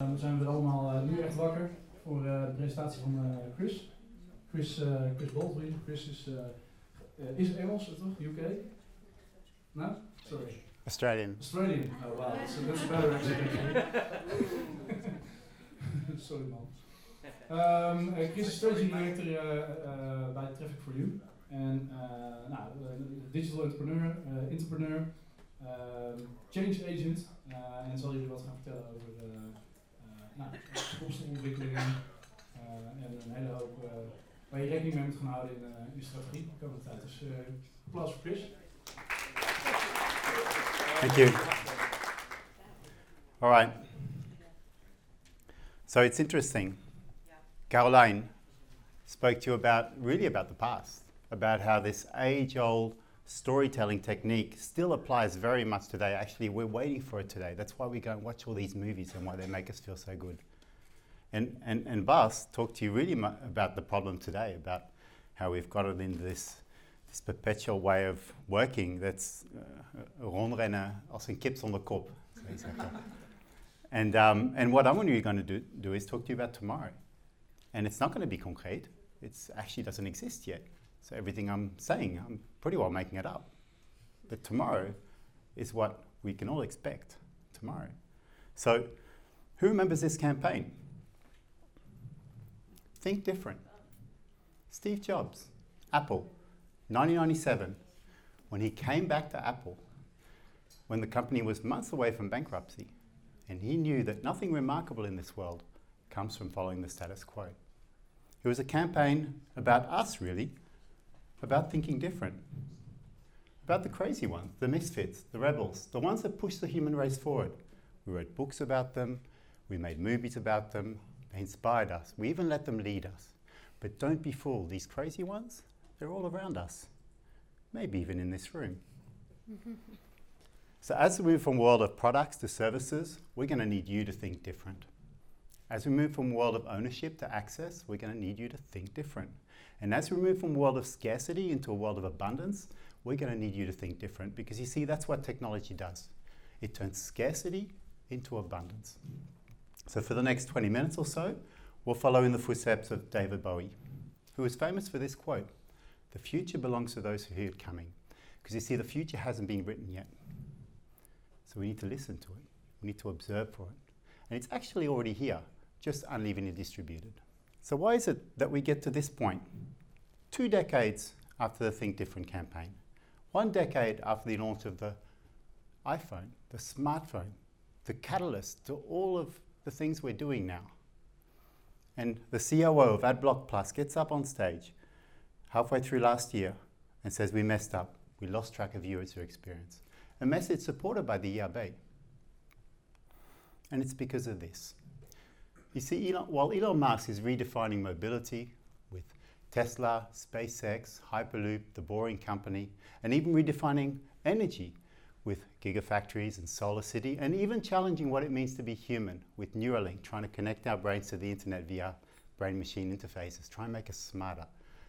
We zijn weer allemaal nu echt wakker voor de presentatie van Chris. Chris Baldwin. Chris is Engels, toch? UK? No? Sorry. Australian. Oh wow, that's a better accent. Sorry man. Chris is strategy director bij Traffic4U. En digital entrepreneur. Change agent en zal jullie wat gaan vertellen over de ontwikkelingen en een hele hoop waar je rekening mee moet gaan houden in strategie de komende tijd. Dus applaus voor Chris. Thank you. All right. So it's interesting. Carolijn spoke to you about the past, about how this age-old storytelling technique still applies very much today. Actually, we're waiting for it today. That's why we go and watch all these movies and why they make us feel so good. And Bas talked to you really about the problem today, about how we've got it into this perpetual way of working that's rondrennen als een kips onder kop. And what I'm really going to do is talk to you about tomorrow. And it's not going to be concrete. It actually doesn't exist yet. So everything I'm saying, I'm pretty well making it up. But tomorrow is what we can all expect tomorrow. So who remembers this campaign? Think different. Steve Jobs, Apple, 1997. When he came back to Apple, when the company was months away from bankruptcy, and he knew that nothing remarkable in this world comes from following the status quo. It was a campaign about us, really, about thinking different, about the crazy ones, the misfits, the rebels, the ones that push the human race forward. We wrote books about them, we made movies about them, they inspired us, we even let them lead us. But don't be fooled, these crazy ones, they're all around us, maybe even in this room. So as we move from a world of products to services, we're going to need you to think different. As we move from a world of ownership to access, we're going to need you to think different. And as we move from a world of scarcity into a world of abundance, we're going to need you to think different, because you see, that's what technology does. It turns scarcity into abundance. So for the next 20 minutes or so, we'll follow in the footsteps of David Bowie, who was famous for this quote, "The future belongs to those who hear it coming." Because you see, the future hasn't been written yet. So we need to listen to it. We need to observe for it. And it's actually already here, just unevenly distributed. So why is it that we get to this point, 2 decades after the Think Different campaign, 1 decade after the launch of the iPhone, the smartphone, the catalyst to all of the things we're doing now? And the COO of Adblock Plus gets up on stage halfway through last year and says, "We messed up, we lost track of your user experience." A message supported by the ERB. And it's because of this. You see, while Elon Musk is redefining mobility with Tesla, SpaceX, Hyperloop, the Boring Company, and even redefining energy with Gigafactories and SolarCity, and even challenging what it means to be human with Neuralink, trying to connect our brains to the internet via brain-machine interfaces, trying to make us smarter.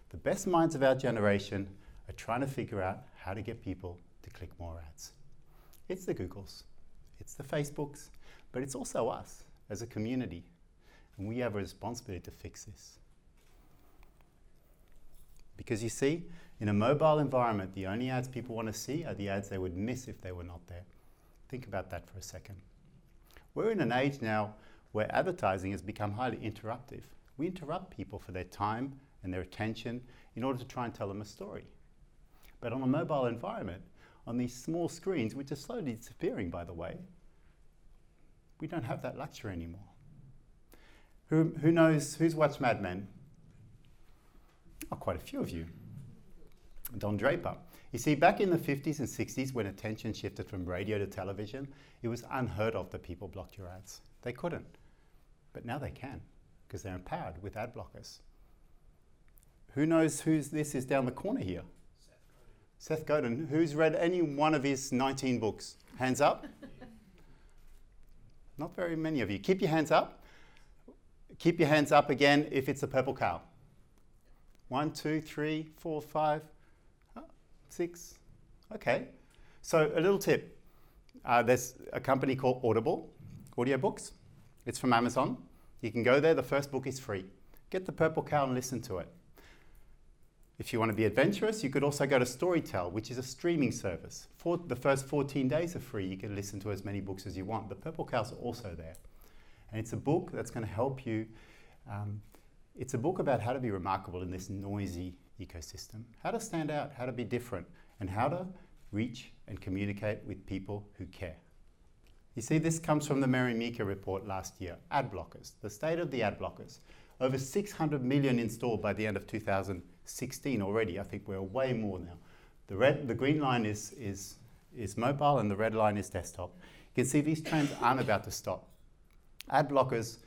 The best minds of our generation are trying to figure out how to get people to click more ads. It's the Googles, it's the Facebooks, but it's also us as a community. And we have a responsibility to fix this. Because you see, in a mobile environment, the only ads people want to see are the ads they would miss if they were not there. Think about that for a second. We're in an age now where advertising has become highly interruptive. We interrupt people for their time and their attention in order to try and tell them a story. But on a mobile environment, on these small screens, which are slowly disappearing, by the way, we don't have that luxury anymore. Who knows, who's watched Mad Men? Oh, quite a few of you. Don Draper. You see, back in the 50s and 60s, when attention shifted from radio to television, it was unheard of that people blocked your ads. They couldn't. But now they can, because they're empowered with ad blockers. Who knows who's this is down the corner here? Seth Godin. Who's read any one of his 19 books? Hands up. Not very many of you. Keep your hands up. Keep your hands up again if it's a purple cow. 1, 2, 3, 4, 5, 6. Okay. So a little tip. There's a company called Audible, audiobooks. It's from Amazon. You can go there. The first book is free. Get The Purple Cow and listen to it. If you want to be adventurous, you could also go to Storytel, which is a streaming service. For the first 14 days are free. You can listen to as many books as you want. The Purple Cow's also there. And it's a book that's going to help you. It's a book about how to be remarkable in this noisy ecosystem, how to stand out, how to be different, and how to reach and communicate with people who care. You see, this comes from the Mary Meeker report last year, ad blockers, the state of the ad blockers. Over 600 million installed by the end of 2016 already. I think we're way more now. The green line is mobile and the red line is desktop. You can see these trends aren't about to stop. Ad blockers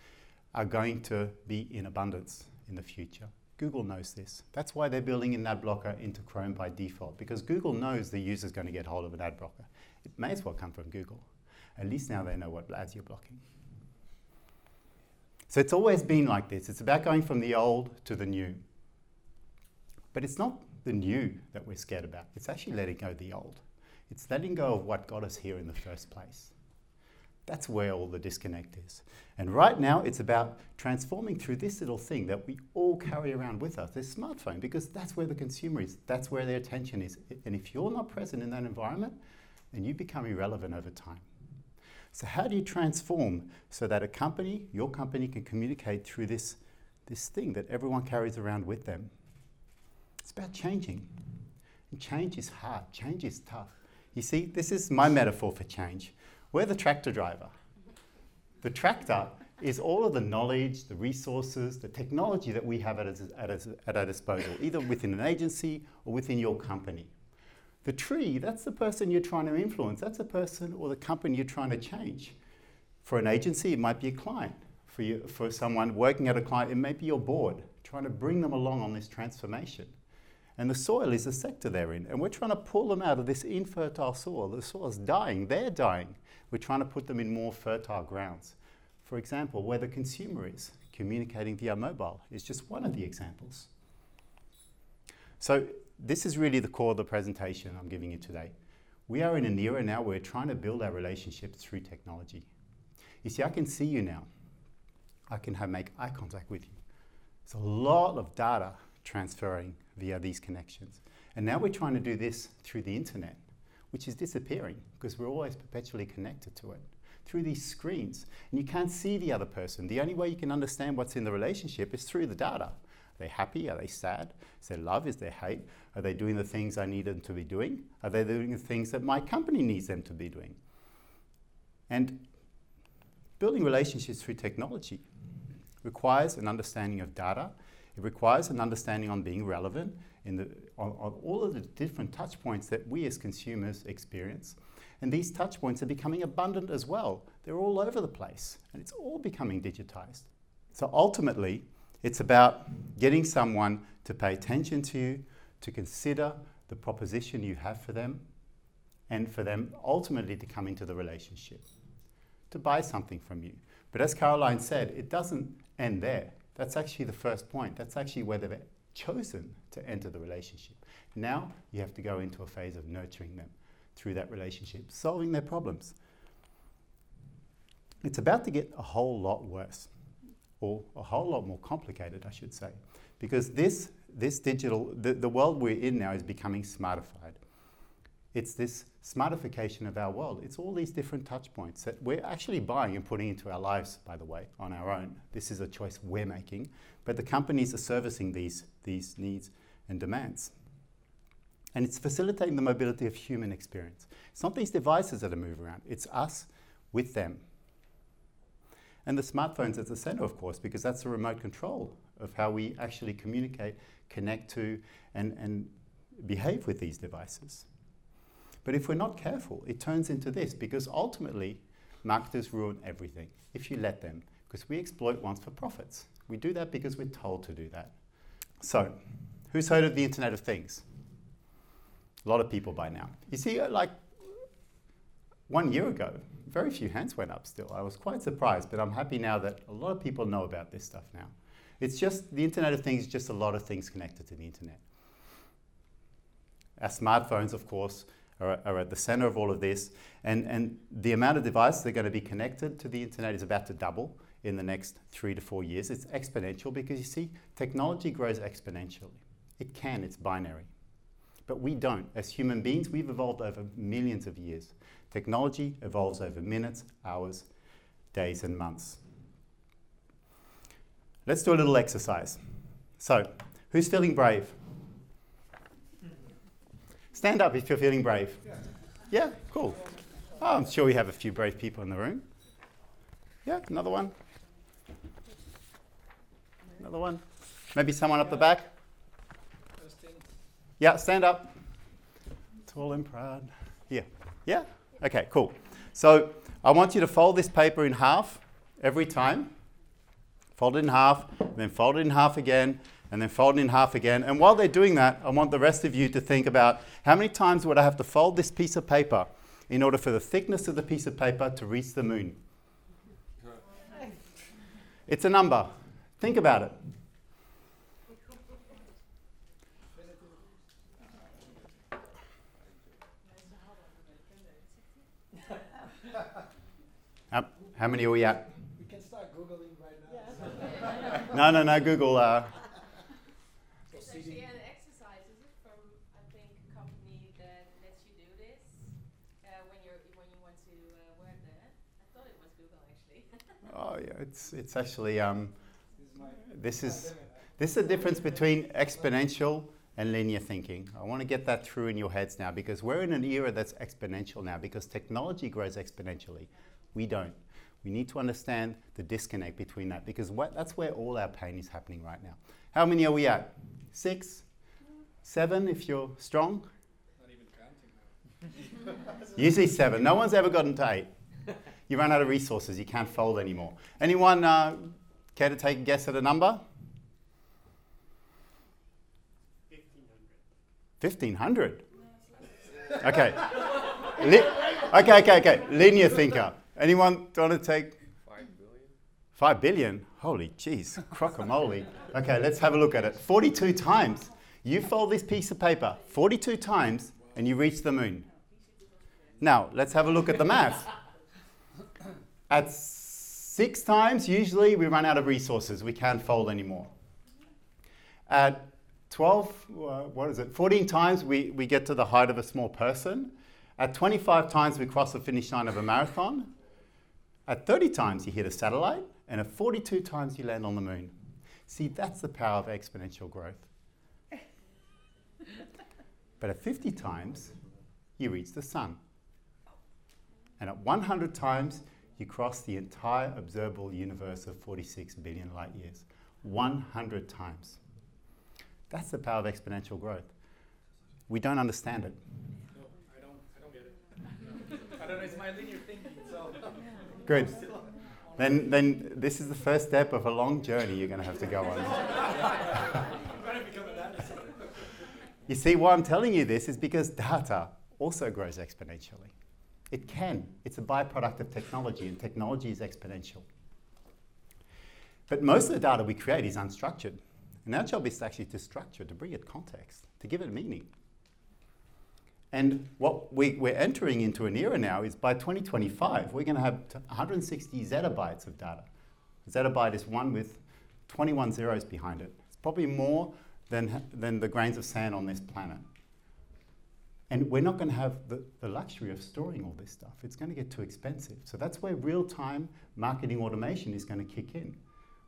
are going to be in abundance in the future. Google knows this. That's why they're building an ad blocker into Chrome by default, because Google knows the user's going to get hold of an ad blocker. It may as well come from Google. At least now they know what ads you're blocking. So it's always been like this. It's about going from the old to the new. But it's not the new that we're scared about. It's actually letting go of the old. It's letting go of what got us here in the first place. That's where all the disconnect is. And right now, it's about transforming through this little thing that we all carry around with us, this smartphone, because that's where the consumer is. That's where their attention is. And if you're not present in that environment, then you become irrelevant over time. So how do you transform so that a company, your company, can communicate through this thing that everyone carries around with them? It's about changing. And change is hard. Change is tough. You see, this is my metaphor for change. We're the tractor driver. The tractor is all of the knowledge, the resources, the technology that we have at our disposal, either within an agency or within your company. The tree, that's the person you're trying to influence. That's the person or the company you're trying to change. For an agency, it might be a client. For someone working at a client, it may be your board, trying to bring them along on this transformation. And the soil is the sector they're in. And we're trying to pull them out of this infertile soil. The soil's dying. They're dying. We're trying to put them in more fertile grounds. For example, where the consumer is, communicating via mobile is just one of the examples. So this is really the core of the presentation I'm giving you today. We are in an era now where we're trying to build our relationships through technology. You see, I can see you now. I can make eye contact with you. It's a lot of data transferring via these connections. And now we're trying to do this through the internet, which is disappearing because we're always perpetually connected to it, through these screens. And you can't see the other person. The only way you can understand what's in the relationship is through the data. Are they happy? Are they sad? Is there love? Is there hate? Are they doing the things I need them to be doing? Are they doing the things that my company needs them to be doing? And building relationships through technology requires an understanding of data. It requires an understanding on being relevant on all of the different touch points that we as consumers experience. And these touch points are becoming abundant as well. They're all over the place, and it's all becoming digitized. So ultimately, it's about getting someone to pay attention to you, to consider the proposition you have for them, and for them ultimately to come into the relationship, to buy something from you. But as Carolijn said, it doesn't end there. That's actually the first point. That's actually where they've chosen to enter the relationship. Now you have to go into a phase of nurturing them through that relationship, solving their problems. It's about to get a whole lot worse. Or a whole lot more complicated, I should say, because the world we're in now is becoming smartified. It's this smartification of our world. It's all these different touch points that we're actually buying and putting into our lives, by the way, on our own. This is a choice we're making, but the companies are servicing these needs and demands. And it's facilitating the mobility of human experience. It's not these devices that are moving around, it's us with them. And the smartphone's at the center, of course, because that's the remote control of how we actually communicate, connect to, and behave with these devices. But if we're not careful, it turns into this, because ultimately, marketers ruin everything, if you let them, because we exploit once for profits. We do that because we're told to do that. So, who's heard of the Internet of Things? A lot of people by now. You see, like, 1 year ago, very few hands went up still. I was quite surprised, but I'm happy now that a lot of people know about this stuff now. It's just, the Internet of Things is just a lot of things connected to the Internet. Our smartphones, of course, are at the center of all of this, and the amount of devices that are going to be connected to the Internet is about to double in the next 3 to 4 years. It's exponential because, you see, technology grows exponentially. It can, it's binary. But we don't. As human beings, we've evolved over millions of years. Technology evolves over minutes, hours, days, and months. Let's do a little exercise. So, who's feeling brave? Stand up if you're feeling brave. Yeah, cool. Oh, I'm sure we have a few brave people in the room. Yeah, another one. Another one. Maybe someone up the back. Yeah, stand up. Tall and proud. Here. Yeah? Okay, cool. So I want you to fold this paper in half every time. Fold it in half, and then fold it in half again, and then fold it in half again. And while they're doing that, I want the rest of you to think about how many times would I have to fold this piece of paper in order for the thickness of the piece of paper to reach the moon? It's a number. Think about it. How many are we at? We can start Googling right now. No, Google. It's actually an exercise, is it, from, I think, a company that lets you do this when you want to work there? I thought it was Google, actually. Oh, yeah, it's actually, this is the difference between exponential and linear thinking. I want to get that through in your heads now, because we're in an era that's exponential now, because technology grows exponentially. We don't. We need to understand the disconnect between that, because that's where all our pain is happening right now. How many are we at? 6? 7 if you're strong? Not even counting now. Usually 7. No one's ever gotten to 8. You run out of resources. You can't fold anymore. Anyone care to take a guess at a number? 1,500? Okay. Okay. Linear thinker. Anyone want to take? 5 billion. 5 billion? Holy jeez, crock-a-moly. Okay, let's have a look at it. 42 times. You fold this piece of paper 42 times and you reach the moon. Now, let's have a look at the math. At 6 times, usually we run out of resources. We can't fold anymore. At 14 times, we get to the height of a small person. At 25 times, we cross the finish line of a marathon. At 30 times, you hit a satellite. And at 42 times, you land on the moon. See, that's the power of exponential growth. But at 50 times, you reach the sun. And at 100 times, you cross the entire observable universe of 46 billion light years. 100 times. That's the power of exponential growth. We don't understand it. It's my linear thinking, so. Good. Then this is the first step of a long journey you're going to have to go on. You see, why I'm telling you this is because data also grows exponentially. It can. It's a byproduct of technology, and technology is exponential. But most of the data we create is unstructured. And our job is actually to structure, to bring it context, to give it meaning. And what we're entering into an era now is by 2025, we're going to have 160 zettabytes of data. A zettabyte is one with 21 zeros behind it. It's probably more than the grains of sand on this planet. And we're not going to have the luxury of storing all this stuff. It's going to get too expensive. So that's where real-time marketing automation is going to kick in,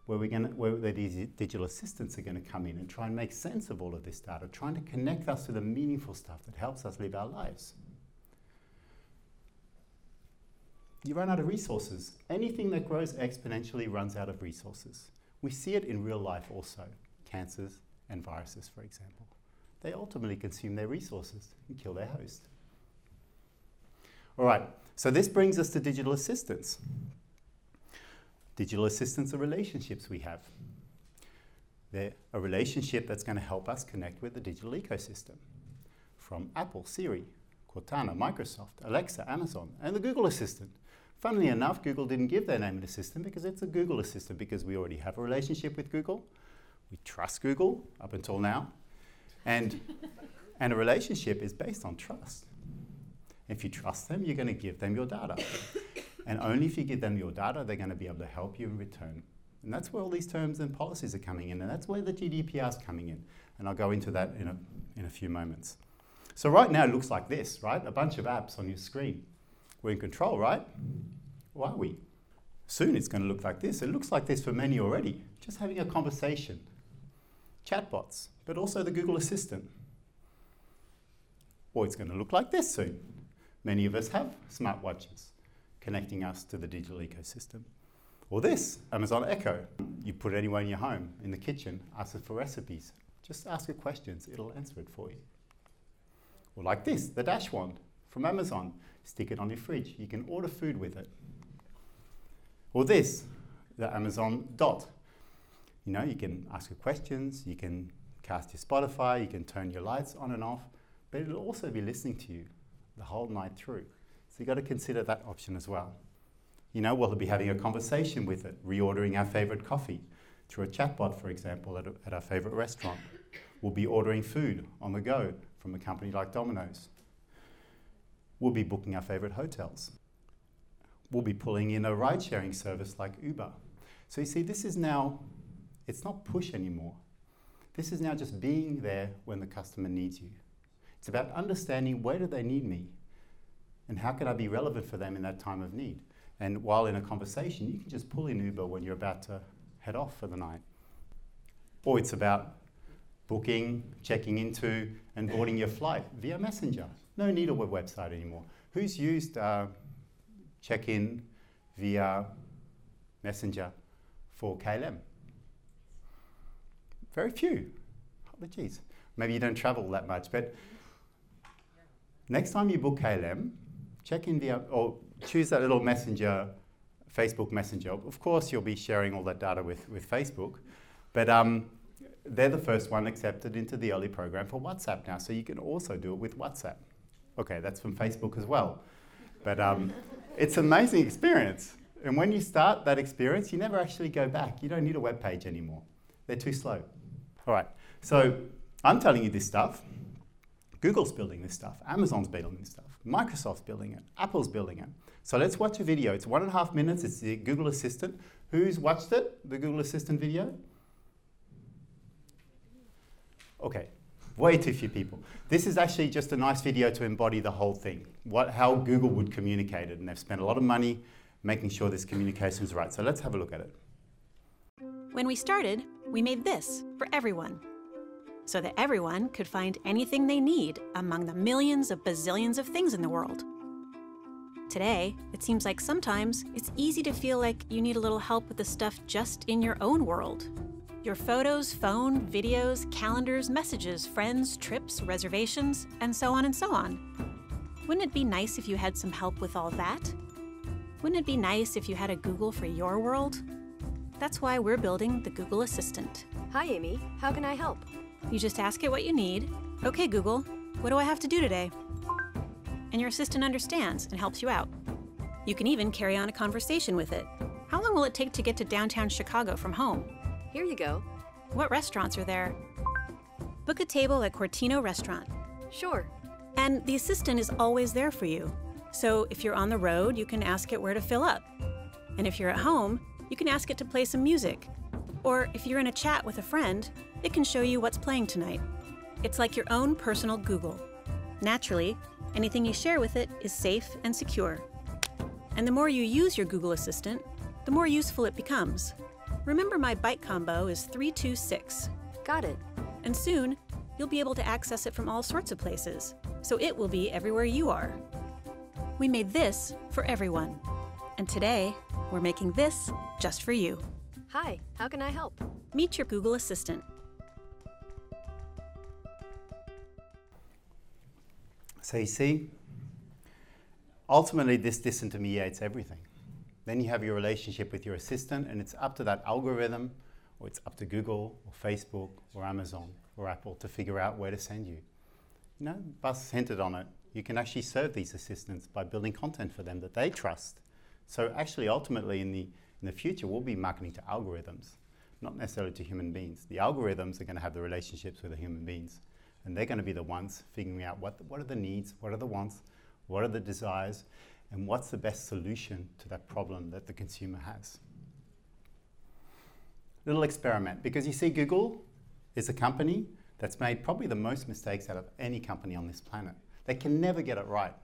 where these digital assistants are going to come in and try and make sense of all of this data, trying to connect us to the meaningful stuff that helps us live our lives. You run out of resources. Anything that grows exponentially runs out of resources. We see it in real life also. Cancers and viruses, for example. They ultimately consume their resources and kill their host. All right, so this brings us to digital assistants. Digital assistants are relationships we have. They're a relationship that's going to help us connect with the digital ecosystem. From Apple, Siri, Cortana, Microsoft, Alexa, Amazon, and the Google Assistant. Funnily enough, Google didn't give their name an assistant because it's a Google Assistant, because we already have a relationship with Google. We trust Google up until now. And a relationship is based on trust. If you trust them, you're going to give them your data. And only if you give them your data, they're going to be able to help you in return. And that's where all these terms and policies are coming in, and that's where the GDPR is coming in. And I'll go into that in a few moments. So right now it looks like this, right? A bunch of apps on your screen. We're in control, right? Why are we? Soon it's going to look like this. It looks like this for many already. Just having a conversation. Chatbots, but also the Google Assistant. Or it's going to look like this soon. Many of us have smartwatches connecting us to the digital ecosystem. Or this, Amazon Echo. You put it anywhere in your home, in the kitchen, ask it for recipes. Just ask it questions, it'll answer it for you. Or like this, the Dash Wand from Amazon. Stick it on your fridge, you can order food with it. Or this, the Amazon Dot. You know, you can ask it questions, you can cast your Spotify, you can turn your lights on and off, but it'll also be listening to you the whole night through. So you've got to consider that option as well. You know, we'll be having a conversation with it, reordering our favorite coffee through a chatbot, for example, at our favorite restaurant. We'll be ordering food on the go from a company like Domino's. We'll be booking our favorite hotels. We'll be pulling in a ride-sharing service like Uber. So you see, this is now, it's not push anymore. This is now just being there when the customer needs you. It's about understanding where do they need me and how can I be relevant for them in that time of need. And while in a conversation, you can just pull in Uber when you're about to head off for the night. Or it's about booking, checking into, and boarding your flight via Messenger. No need of a website anymore. Who's used check-in via Messenger for KLM? Very few. Oh, geez. Maybe you don't travel that much, but next time you book KLM, check in via, or choose that little messenger, Facebook Messenger. Of course, you'll be sharing all that data with Facebook, but they're the first one accepted into the early program for WhatsApp now, so you can also do it with WhatsApp. Okay, that's from Facebook as well, but it's an amazing experience. And when you start that experience, you never actually go back. You don't need a web page anymore. They're too slow. All right, so I'm telling you this stuff. Google's building this stuff, Amazon's building this stuff, Microsoft's building it, Apple's building it. So let's watch a video. It's 1.5 minutes, it's the Google Assistant. Who's watched it, the Google Assistant video? Okay, way too few people. This is actually just a nice video to embody the whole thing, how Google would communicate it, and they've spent a lot of money making sure this communication is right. So let's have a look at it. When we started, we made this for everyone, so that everyone could find anything they need among the millions of bazillions of things in the world. Today, it seems like sometimes it's easy to feel like you need a little help with the stuff just in your own world. Your photos, phone, videos, calendars, messages, friends, trips, reservations, and so on and so on. Wouldn't it be nice if you had some help with all that? Wouldn't it be nice if you had a Google for your world? That's why we're building the Google Assistant. Hi, Amy. How can I help? You just ask it what you need. Okay, Google, what do I have to do today? And your assistant understands and helps you out. You can even carry on a conversation with it. How long will it take to get to downtown Chicago from home? Here you go. What restaurants are there? Book a table at Cortino Restaurant. Sure. And the assistant is always there for you. So if you're on the road, you can ask it where to fill up. And if you're at home, you can ask it to play some music. Or if you're in a chat with a friend, it can show you what's playing tonight. It's like your own personal Google. Naturally, anything you share with it is safe and secure. And the more you use your Google Assistant, the more useful it becomes. Remember, my bike combo is 326. Got it. And soon, you'll be able to access it from all sorts of places, so it will be everywhere you are. We made this for everyone. And today, we're making this just for you. Hi, how can I help? Meet your Google Assistant. So you see, ultimately this disintermediates everything. Then you have your relationship with your assistant, and it's up to that algorithm, or it's up to Google, or Facebook, or Amazon, or Apple to figure out where to send you. You know, Bas hinted on it. You can actually serve these assistants by building content for them that they trust. So actually, ultimately, in the future, we'll be marketing to algorithms, not necessarily to human beings. The algorithms are going to have the relationships with the human beings. And they're going to be the ones figuring out what are the needs, what are the wants, what are the desires, and what's the best solution to that problem that the consumer has. Little experiment, because you see Google is a company that's made probably the most mistakes out of any company on this planet. They can never get it right.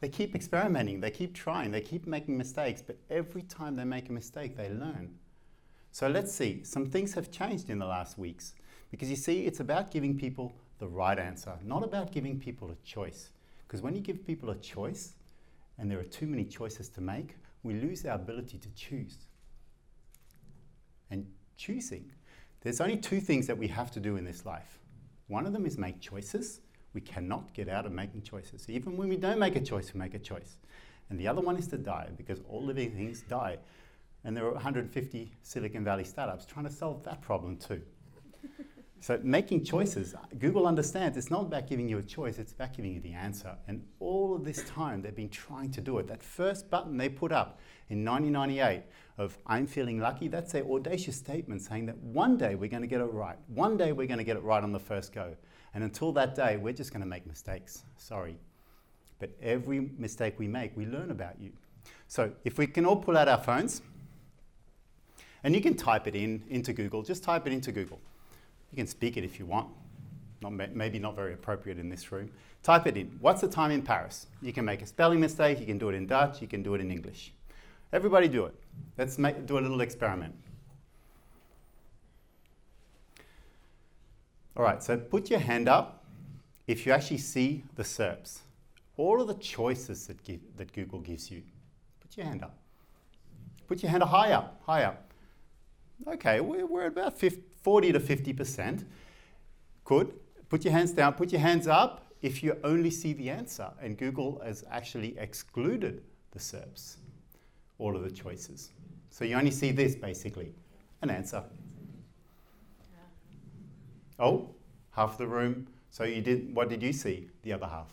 They keep experimenting, they keep trying, they keep making mistakes, but every time they make a mistake, they learn. So let's see, some things have changed in the last weeks, because you see, it's about giving people the right answer, not about giving people a choice. Because when you give people a choice, and there are too many choices to make, we lose our ability to choose. And choosing, there's only two things that we have to do in this life. One of them is make choices. We cannot get out of making choices. Even when we don't make a choice, we make a choice. And the other one is to die, because all living things die. And there are 150 Silicon Valley startups trying to solve that problem too. So making choices, Google understands it's not about giving you a choice, it's about giving you the answer. And all of this time they've been trying to do it. That first button they put up in 1998 of I'm feeling lucky, that's their audacious statement saying that one day we're going to get it right. One day we're going to get it right on the first go. And until that day, we're just going to make mistakes. Sorry. But every mistake we make, we learn about you. So if we can all pull out our phones, and you can type it into Google, just type it into Google. You can speak it if you want, maybe not very appropriate in this room. Type it in, what's the time in Paris? You can make a spelling mistake, you can do it in Dutch, you can do it in English. Everybody do it. Let's do a little experiment. All right, so put your hand up if you actually see the SERPs. All of the choices that Google gives you. Put your hand up. Put your hand high up. Okay, we're about 40 to 50%. Good. Put your hands down, put your hands up if you only see the answer. And Google has actually excluded the SERPs, all of the choices. So you only see this, basically, an answer. Oh, half the room. So you did. What did you see, the other half?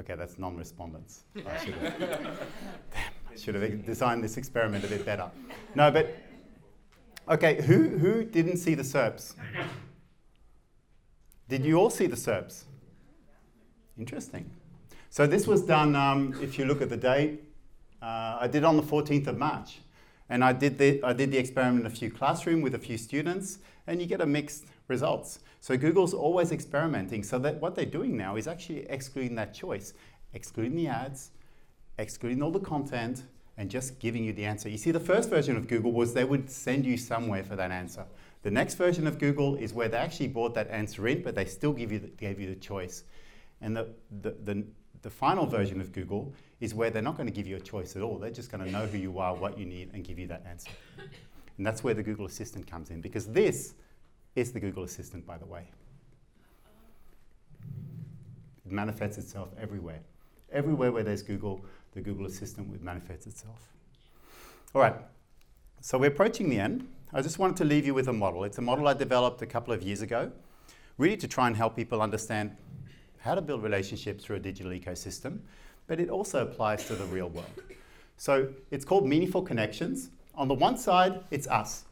Okay, that's non-respondence. I should have designed this experiment a bit better. No, but okay, who didn't see the SERPs? Did you all see the SERPs? Interesting. So this was done, if you look at the date, I did it on the 14th of March. And I did the experiment in a few classrooms with a few students, and you get a mixed results. So Google's always experimenting. So that what they're doing now is actually excluding that choice, excluding the ads, excluding all the content, and just giving you the answer. You see, the first version of Google was they would send you somewhere for that answer. The next version of Google is where they actually brought that answer in, but they still gave you the choice. And the final version of Google is where they're not going to give you a choice at all. They're just going to know who you are, what you need, and give you that answer. And that's where the Google Assistant comes in, because this is the Google Assistant, by the way. It manifests itself everywhere. Everywhere where there's Google, the Google Assistant would manifest itself. All right, so we're approaching the end. I just wanted to leave you with a model. It's a model I developed a couple of years ago, really to try and help people understand how to build relationships through a digital ecosystem, but it also applies to the real world. So it's called Meaningful Connections. On the one side, it's us.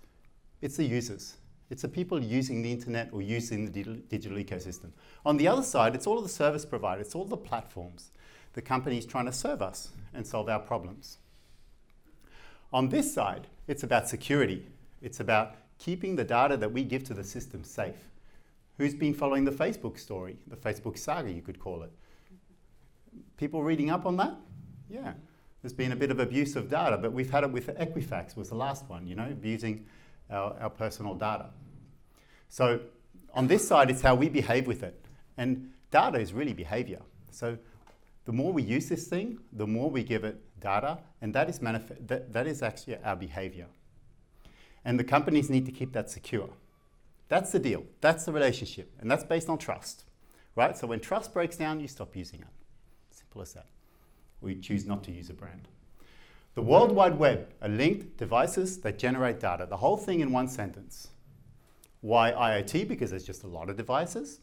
It's the users. It's the people using the internet or using the digital ecosystem. On the other side, it's all of the service providers, it's all the platforms, the companies trying to serve us and solve our problems. On this side, it's about security. It's about keeping the data that we give to the system safe. Who's been following the Facebook story, the Facebook saga, you could call it? People reading up on that? Yeah. There's been a bit of abuse of data, but we've had it with Equifax was the last one, you know, abusing our personal data. So on this side, it's how we behave with it. And data is really behavior. So the more we use this thing, the more we give it data, and that is actually our behavior. And the companies need to keep that secure. That's the deal, that's the relationship, and that's based on trust, right? So when trust breaks down, you stop using it. Simple as that. Or you choose not to use a brand. The World Wide Web are linked devices that generate data. The whole thing in one sentence. Why IoT? Because there's just a lot of devices.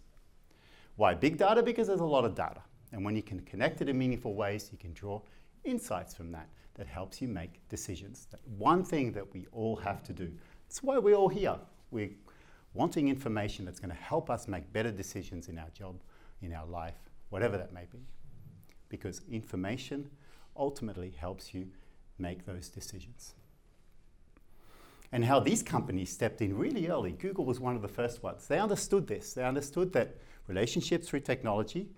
Why big data? Because there's a lot of data. And when you can connect it in meaningful ways, you can draw insights from that. That helps you make decisions. That one thing that we all have to do. That's why we're all here. We're wanting information that's going to help us make better decisions in our job, in our life, whatever that may be, because information ultimately helps you make those decisions. And how these companies stepped in really early. Google was one of the first ones. They understood this. They understood that relationships through technology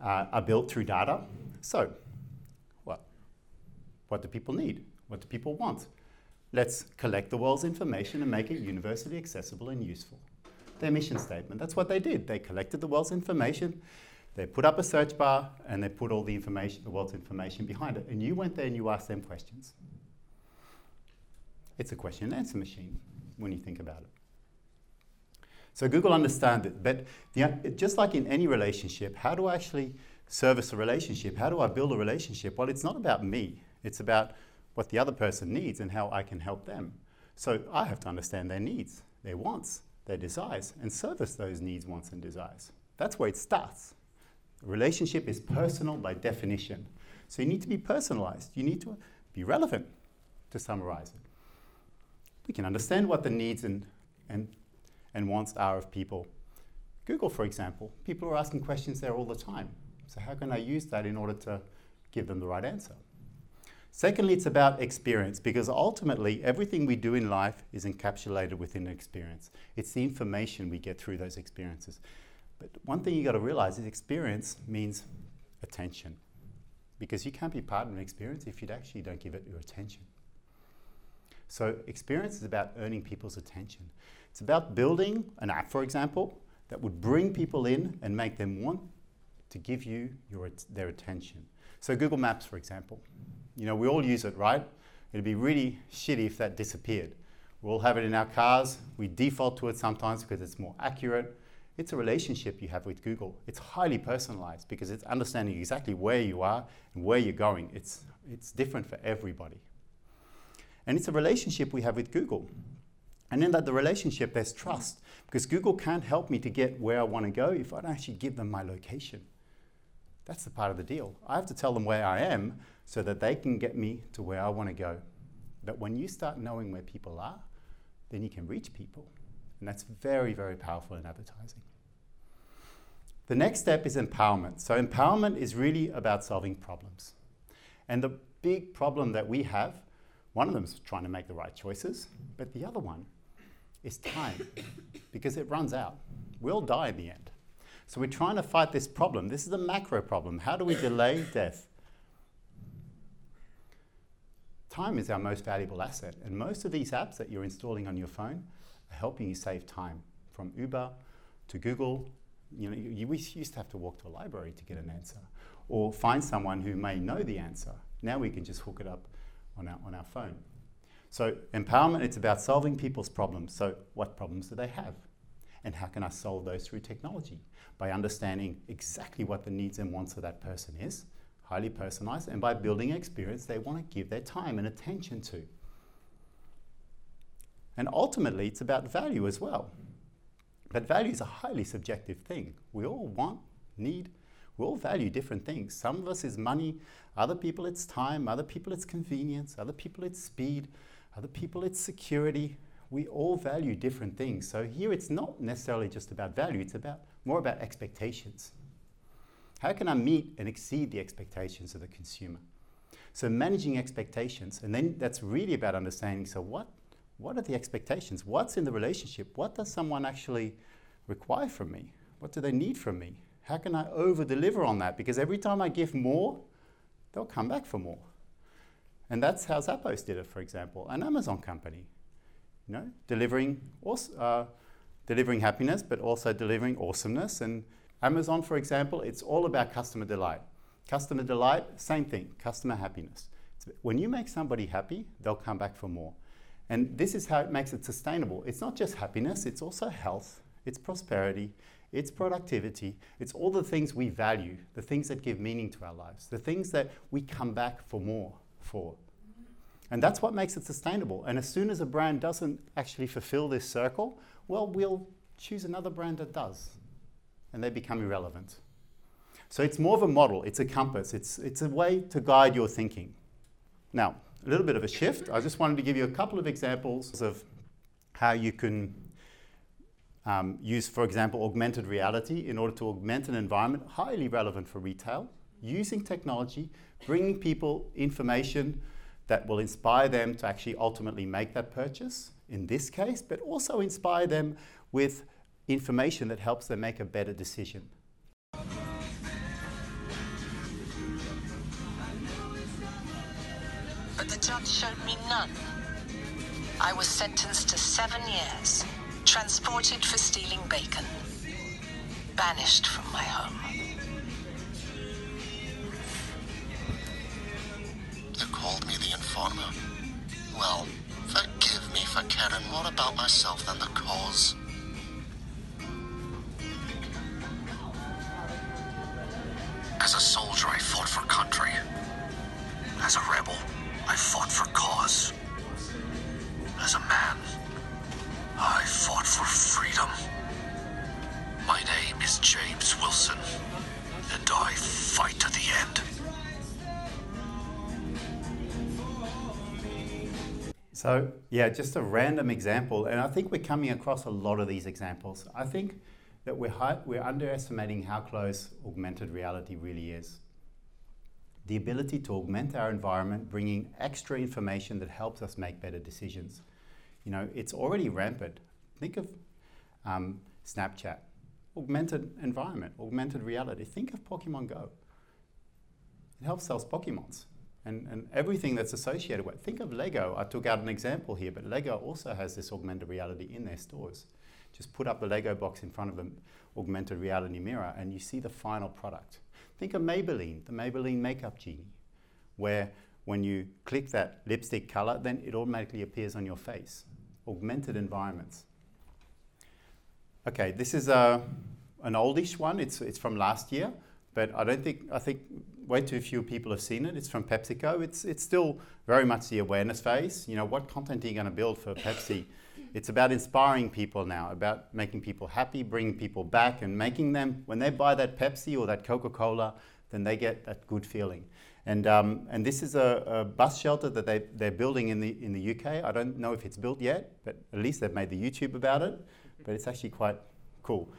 are built through data. So, what do people need? What do people want? Let's collect the world's information and make it universally accessible and useful. Their mission statement, that's what they did. They collected the world's information, they put up a search bar, and they put all the information, the world's information behind it. And you went there and you asked them questions. It's a question and answer machine when you think about it. So Google understands it, but just like in any relationship, how do I actually service a relationship? How do I build a relationship? Well, it's not about me. It's about what the other person needs and how I can help them. So I have to understand their needs, their wants, their desires, and service those needs, wants, and desires. That's where it starts. A relationship is personal by definition. So you need to be personalized. You need to be relevant, to summarize it. We can understand what the needs and wants are of people. Google, for example, people are asking questions there all the time. So how can I use that in order to give them the right answer? Secondly, it's about experience, because ultimately everything we do in life is encapsulated within an experience. It's the information we get through those experiences. But one thing you got to realize is experience means attention, because you can't be part of an experience if you actually don't give it your attention. So experience is about earning people's attention. It's about building an app, for example, that would bring people in and make them want to give you their attention. So Google Maps, for example. You know, we all use it, right? It'd be really shitty if that disappeared. We all have it in our cars. We default to it sometimes because it's more accurate. It's a relationship you have with Google. It's highly personalized because it's understanding exactly where you are and where you're going. It's different for everybody. And it's a relationship we have with Google. And in that the relationship, there's trust, because Google can't help me to get where I want to go if I don't actually give them my location. That's the part of the deal. I have to tell them where I am so that they can get me to where I want to go. But when you start knowing where people are, then you can reach people. And that's very, very powerful in advertising. The next step is empowerment. So empowerment is really about solving problems. And the big problem that we have, one of them is trying to make the right choices, but the other one is time, because it runs out. We'll die in the end. So we're trying to fight this problem. This is a macro problem. How do we delay death? Time is our most valuable asset, and most of these apps that you're installing on your phone are helping you save time. From Uber to Google, you know, we used to have to walk to a library to get an answer, or find someone who may know the answer. Now we can just hook it up on our phone. So empowerment, it's about solving people's problems. So what problems do they have? And how can I solve those through technology? By understanding exactly what the needs and wants of that person is, highly personalized, and by building an experience they want to give their time and attention to. And ultimately, it's about value as well. But value is a highly subjective thing. We all want, need, we all value different things. Some of us is money, other people it's time, other people it's convenience, other people it's speed, other people it's security. We all value different things. So here it's not necessarily just about value, it's about more about expectations. How can I meet and exceed the expectations of the consumer? So managing expectations, and then that's really about understanding, so what are the expectations? What's in the relationship? What does someone actually require from me? What do they need from me? How can I over-deliver on that? Because every time I give more, they'll come back for more. And that's how Zappos did it, for example, an Amazon company. You know, delivering happiness, but also delivering awesomeness. And Amazon, for example, it's all about customer delight. Customer delight, same thing, customer happiness. So when you make somebody happy, they'll come back for more. And this is how it makes it sustainable. It's not just happiness, it's also health, it's prosperity, it's productivity, it's all the things we value, the things that give meaning to our lives, the things that we come back for more for. And that's what makes it sustainable. And as soon as a brand doesn't actually fulfill this circle, well, we'll choose another brand that does. And they become irrelevant. So it's more of a model, it's a compass, it's a way to guide your thinking. Now, a little bit of a shift. I just wanted to give you a couple of examples of how you can Use, for example, augmented reality in order to augment an environment highly relevant for retail, using technology, bringing people information that will inspire them to actually ultimately make that purchase in this case, but also inspire them with information that helps them make a better decision. But the judge showed me none. I was sentenced to 7 years, transported for stealing bacon, banished from my home. You called me the informer. Well, forgive me for caring more about myself than the cause. As a soldier, I fought for country. As a rebel, I fought for cause. As a man, I fought for freedom. My name is James Wilson, and I fight to the end. So, yeah, just a random example, and I think we're coming across a lot of these examples. I think that we're underestimating how close augmented reality really is. The ability to augment our environment, bringing extra information that helps us make better decisions. You know, it's already rampant. Think of Snapchat, augmented environment, augmented reality. Think of Pokemon Go. It helps sell Pokemons and everything that's associated with it. Think of Lego. I took out an example here, but Lego also has this augmented reality in their stores. Just put up a Lego box in front of an augmented reality mirror and you see the final product. Think of Maybelline, the Maybelline Makeup Genie, where when you click that lipstick color, then it automatically appears on your face. Augmented environments. Okay, this is an oldish one. It's from last year, but I think way too few people have seen it. It's from PepsiCo. It's still very much the awareness phase. You know, what content are you going to build for Pepsi? It's about inspiring people now, about making people happy, bringing people back and making them, when they buy that Pepsi or that Coca-Cola, then they get that good feeling. And this is a bus shelter that they're building in the UK. I don't know if it's built yet, but at least they've made the YouTube about it. But it's actually quite cool.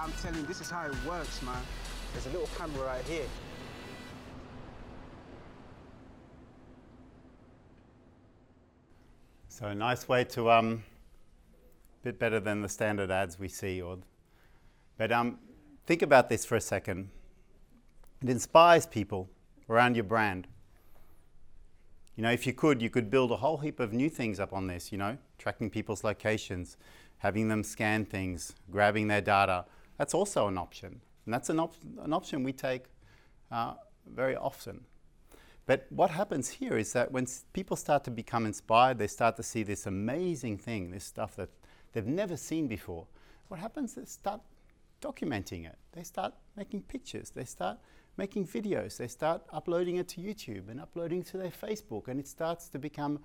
I'm telling you, this is how it works, man. There's a little camera right here. So a nice way to, bit better than the standard ads we see. But think about this for a second. It inspires people around your brand. You know, if you could build a whole heap of new things up on this, you know, tracking people's locations, having them scan things, grabbing their data. That's also an option. And that's an option we take very often. But what happens here is that when people start to become inspired, they start to see this amazing thing, this stuff that they've never seen before. What happens is they start documenting it. They start making pictures. They start making videos, they start uploading it to YouTube and uploading to their Facebook, and it starts to become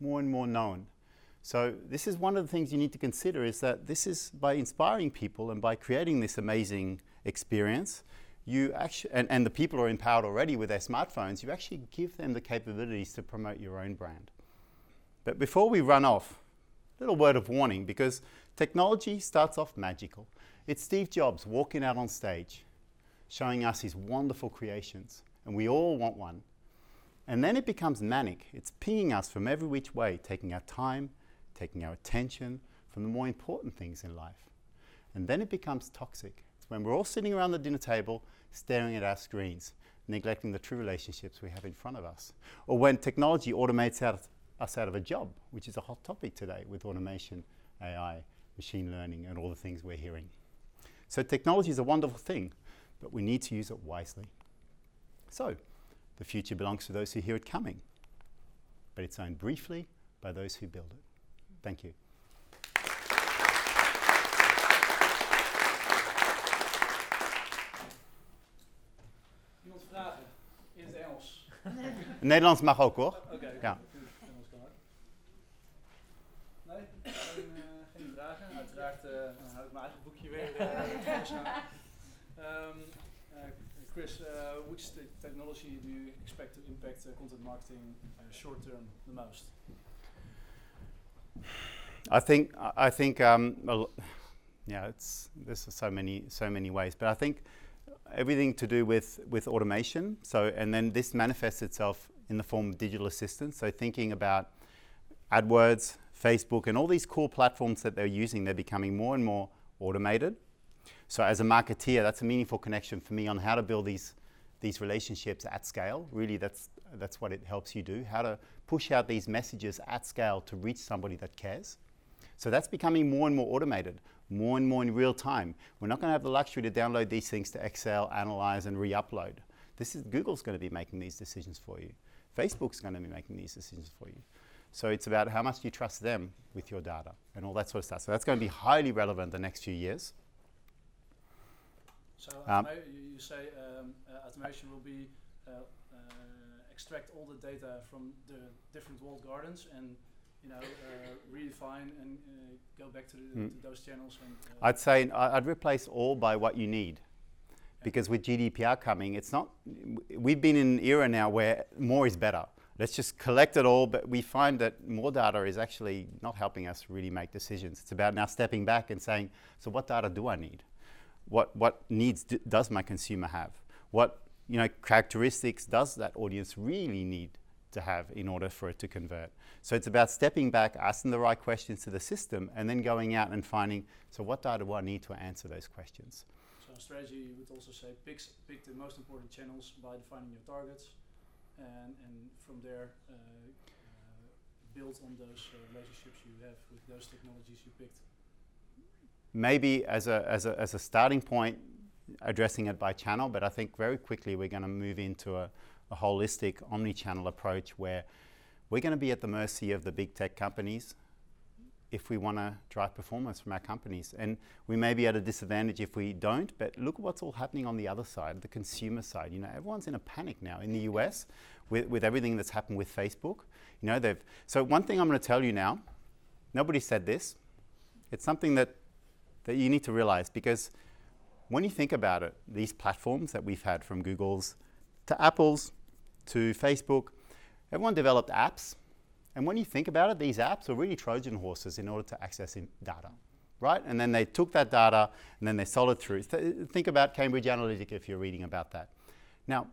more and more known. So this is one of the things you need to consider, is that this is by inspiring people and by creating this amazing experience, you actually, and the people are empowered already with their smartphones, you actually give them the capabilities to promote your own brand. But before we run off, a little word of warning, because technology starts off magical. It's Steve Jobs walking out on stage, showing us his wonderful creations, and we all want one. And then it becomes manic. It's pinging us from every which way, taking our time, taking our attention from the more important things in life. And then it becomes toxic. It's when we're all sitting around the dinner table, staring at our screens, neglecting the true relationships we have in front of us. Or when technology automates us out of a job, which is a hot topic today with automation, AI, machine learning, and all the things we're hearing. So technology is a wonderful thing, but we need to use it wisely. So, the future belongs to those who hear it coming, but it's owned briefly by those who build it. Thank you. Iemand vragen in het Engels? Nederlands mag ook hoor. Okay. Ja. Nee, geen vragen. Uiteraard houd ik mijn eigen boekje weer. Chris, which technology do you expect to impact content marketing short term the most? There's so many ways, but I think everything to do with automation. So, and then this manifests itself in the form of digital assistants. So thinking about AdWords, Facebook, and all these cool platforms that they're using, they're becoming more and more automated. So as a marketeer, that's a meaningful connection for me on how to build these relationships at scale. Really, that's what it helps you do, how to push out these messages at scale to reach somebody that cares. So that's becoming more and more automated, more and more in real time. We're not going to have the luxury to download these things to Excel, analyze, and re-upload. Google's going to be making these decisions for you. Facebook's going to be making these decisions for you. So it's about how much you trust them with your data and all that sort of stuff. So that's going to be highly relevant the next few years. So you say automation will be extract all the data from the different walled gardens and redefine and go back to those channels. And, I'd replace all by what you need, because with GDPR coming, it's not. We've been in an era now where more is better. Let's just collect it all, but we find that more data is actually not helping us really make decisions. It's about now stepping back and saying, so what data do I need? What needs does my consumer have? What characteristics does that audience really need to have in order for it to convert? So it's about stepping back, asking the right questions to the system, and then going out and finding, so what data do I need to answer those questions? So a strategy would also say pick the most important channels by defining your targets, and from there build on those relationships you have with those technologies you picked. Maybe as a starting point, addressing it by channel, but I think very quickly we're going to move into a holistic omni-channel approach where we're going to be at the mercy of the big tech companies if we want to drive performance from our companies. And we may be at a disadvantage if we don't, but look what's all happening on the other side, the consumer side. Everyone's in a panic now in the US with everything that's happened with Facebook. So one thing I'm going to tell you now, nobody said this, it's something that you need to realize, because when you think about it, these platforms that we've had, from Google's to Apple's to Facebook, everyone developed apps. And when you think about it, these apps are really Trojan horses in order to access data, right? And then they took that data and then they sold it through. Think about Cambridge Analytica if you're reading about that. Now,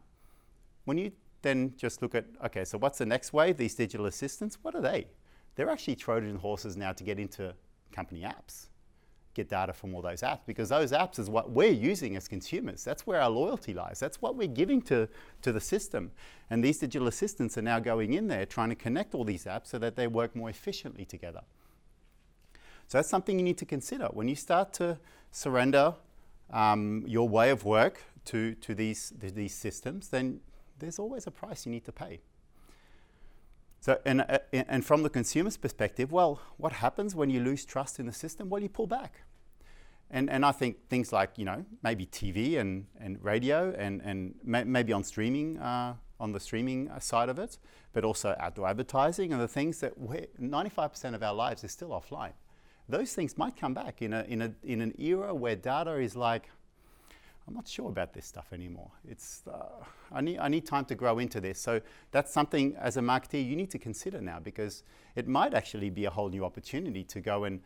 when you then just look at, okay, so what's the next wave? These digital assistants, what are they? They're actually Trojan horses now to get into company apps, get data from all those apps, because those apps is what we're using as consumers. That's where our loyalty lies. That's what we're giving to the system. And these digital assistants are now going in there trying to connect all these apps so that they work more efficiently together. So that's something you need to consider. When you start to surrender your way of work to these systems, then there's always a price you need to pay. So, and from the consumer's perspective, well, what happens when you lose trust in the system? Well, you pull back. And I think things like, maybe TV and radio and maybe on streaming, on the streaming side of it, but also outdoor advertising and the things that 95% of our lives is still offline. Those things might come back in an era where data is like, I'm not sure about this stuff anymore. I need time to grow into this. So that's something as a marketer you need to consider now, because it might actually be a whole new opportunity to go and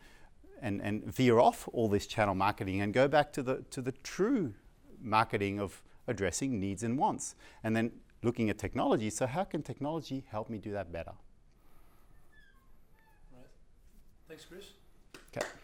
veer off all this channel marketing and go back to the true marketing of addressing needs and wants, and then looking at technology. So how can technology help me do that better? Right. Thanks, Chris. Okay.